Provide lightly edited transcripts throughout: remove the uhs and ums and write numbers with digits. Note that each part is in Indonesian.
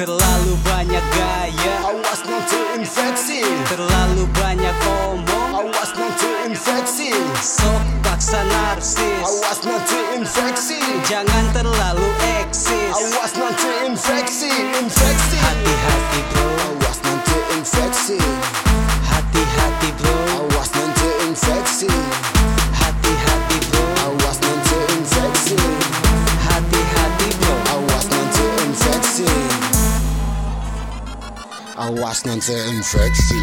Terlalu banyak gaya, awas nanti infeksi. Terlalu banyak omong, awas nanti infeksi. Sok paksa narsis, awas nanti infeksi. Jangan terlalu eksis, awas nanti infeksi. Infeksi, hati-hati bro, awas nanti infeksi. Hati-hati bro, awas nanti infeksi. Hati-hati bro, awas nanti infeksi. Hati-hati bro, awas nanti infeksi. Awas nanti infeksi.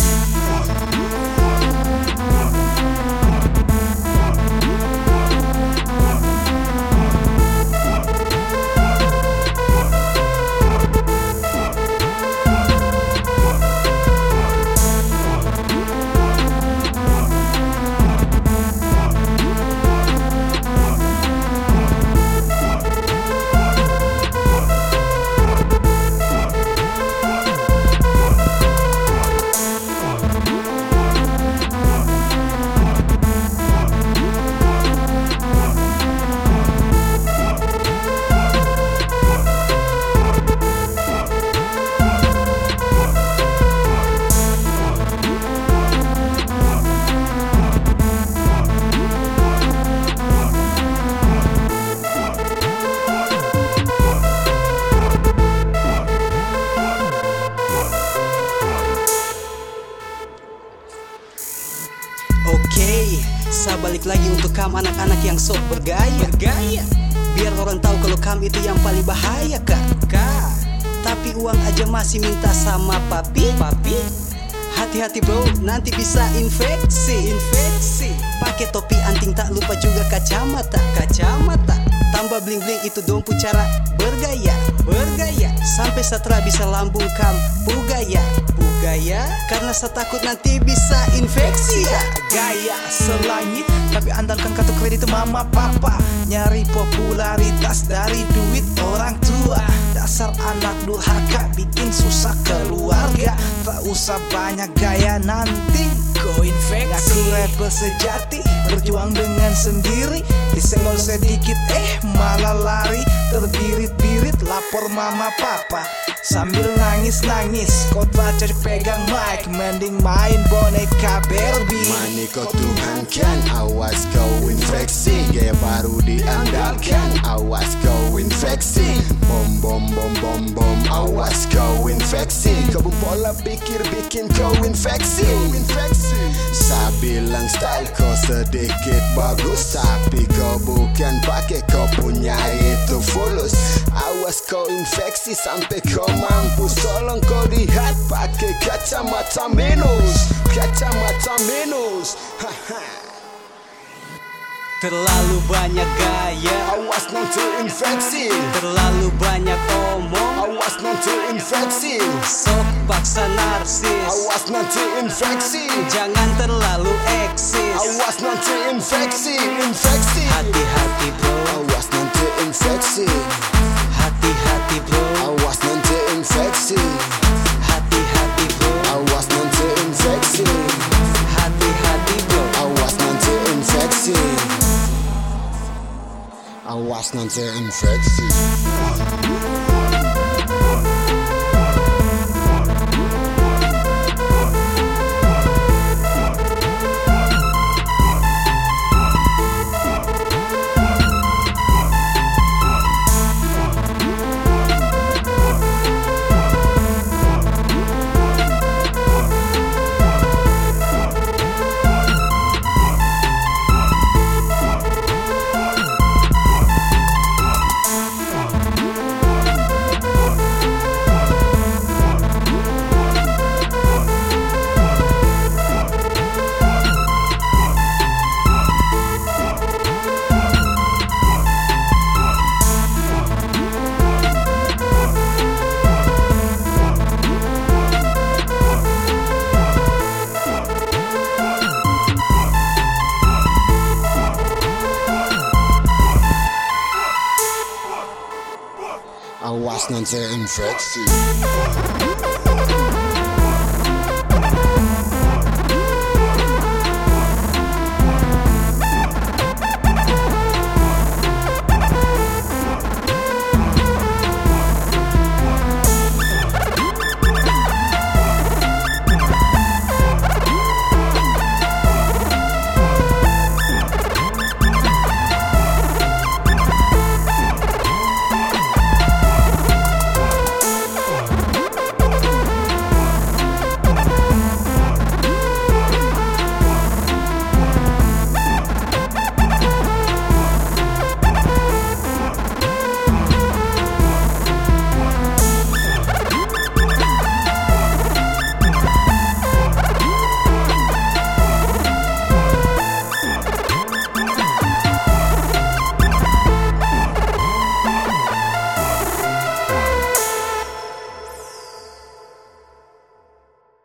Saya balik lagi untuk kamu anak-anak yang sok bergaya. Biar orang tahu kalau kamu itu yang paling bahaya kak. Tapi uang aja masih minta sama papi. Hati-hati bro, nanti bisa infeksi. Pakai topi anting, tak lupa juga kacamata. Tambah bling-bling, itu dong cara bergaya. Sampai setelah bisa lambung kam bugaya. Karena saya takut nanti bisa infeksi ya. Gaya selangit, tapi andalkan kartu kredit mama papa. Nyari popularitas dari duit orang tua. Dasar anak durhaka, bikin susah keluarga. Tak usah banyak gaya, nanti go infeksi. Ngaku rebel sejati, berjuang dengan sendiri. Disenggol sedikit, malah lari. Terbirit-birit, lapor mama papa. Sambil nangis-nangis, kau terlalu pegang mic. Mending main boneka Barbie. Money kau tuhankan, awas kau infeksi. Gaya baru diandalkan, awas kau infeksi. Bom, awas kau infeksi. Kau pola pikir bikin kau infeksi. Saya bilang style kau sedikit bagus, tapi kau bukan pakai kau punya itu fulus. Awas kau infeksi sampai kau mampus. Tolong kau lihat pakai kacamata minus. Terlalu banyak gaya, awas nanti infeksi. Terlalu banyak omong, awas nanti infeksi. Sok paksa narsis, awas nanti infeksi. Jangan terlalu eksis, awas nanti infeksi. Hati-hati bro, awas nanti infeksi. Hati-hati bro, awas nanti infeksi. Hati-hati bro, awas nanti infeksi. Hati-hati bro, awas nanti infeksi. Awas nanti infeksi. Awas nanti infeksi.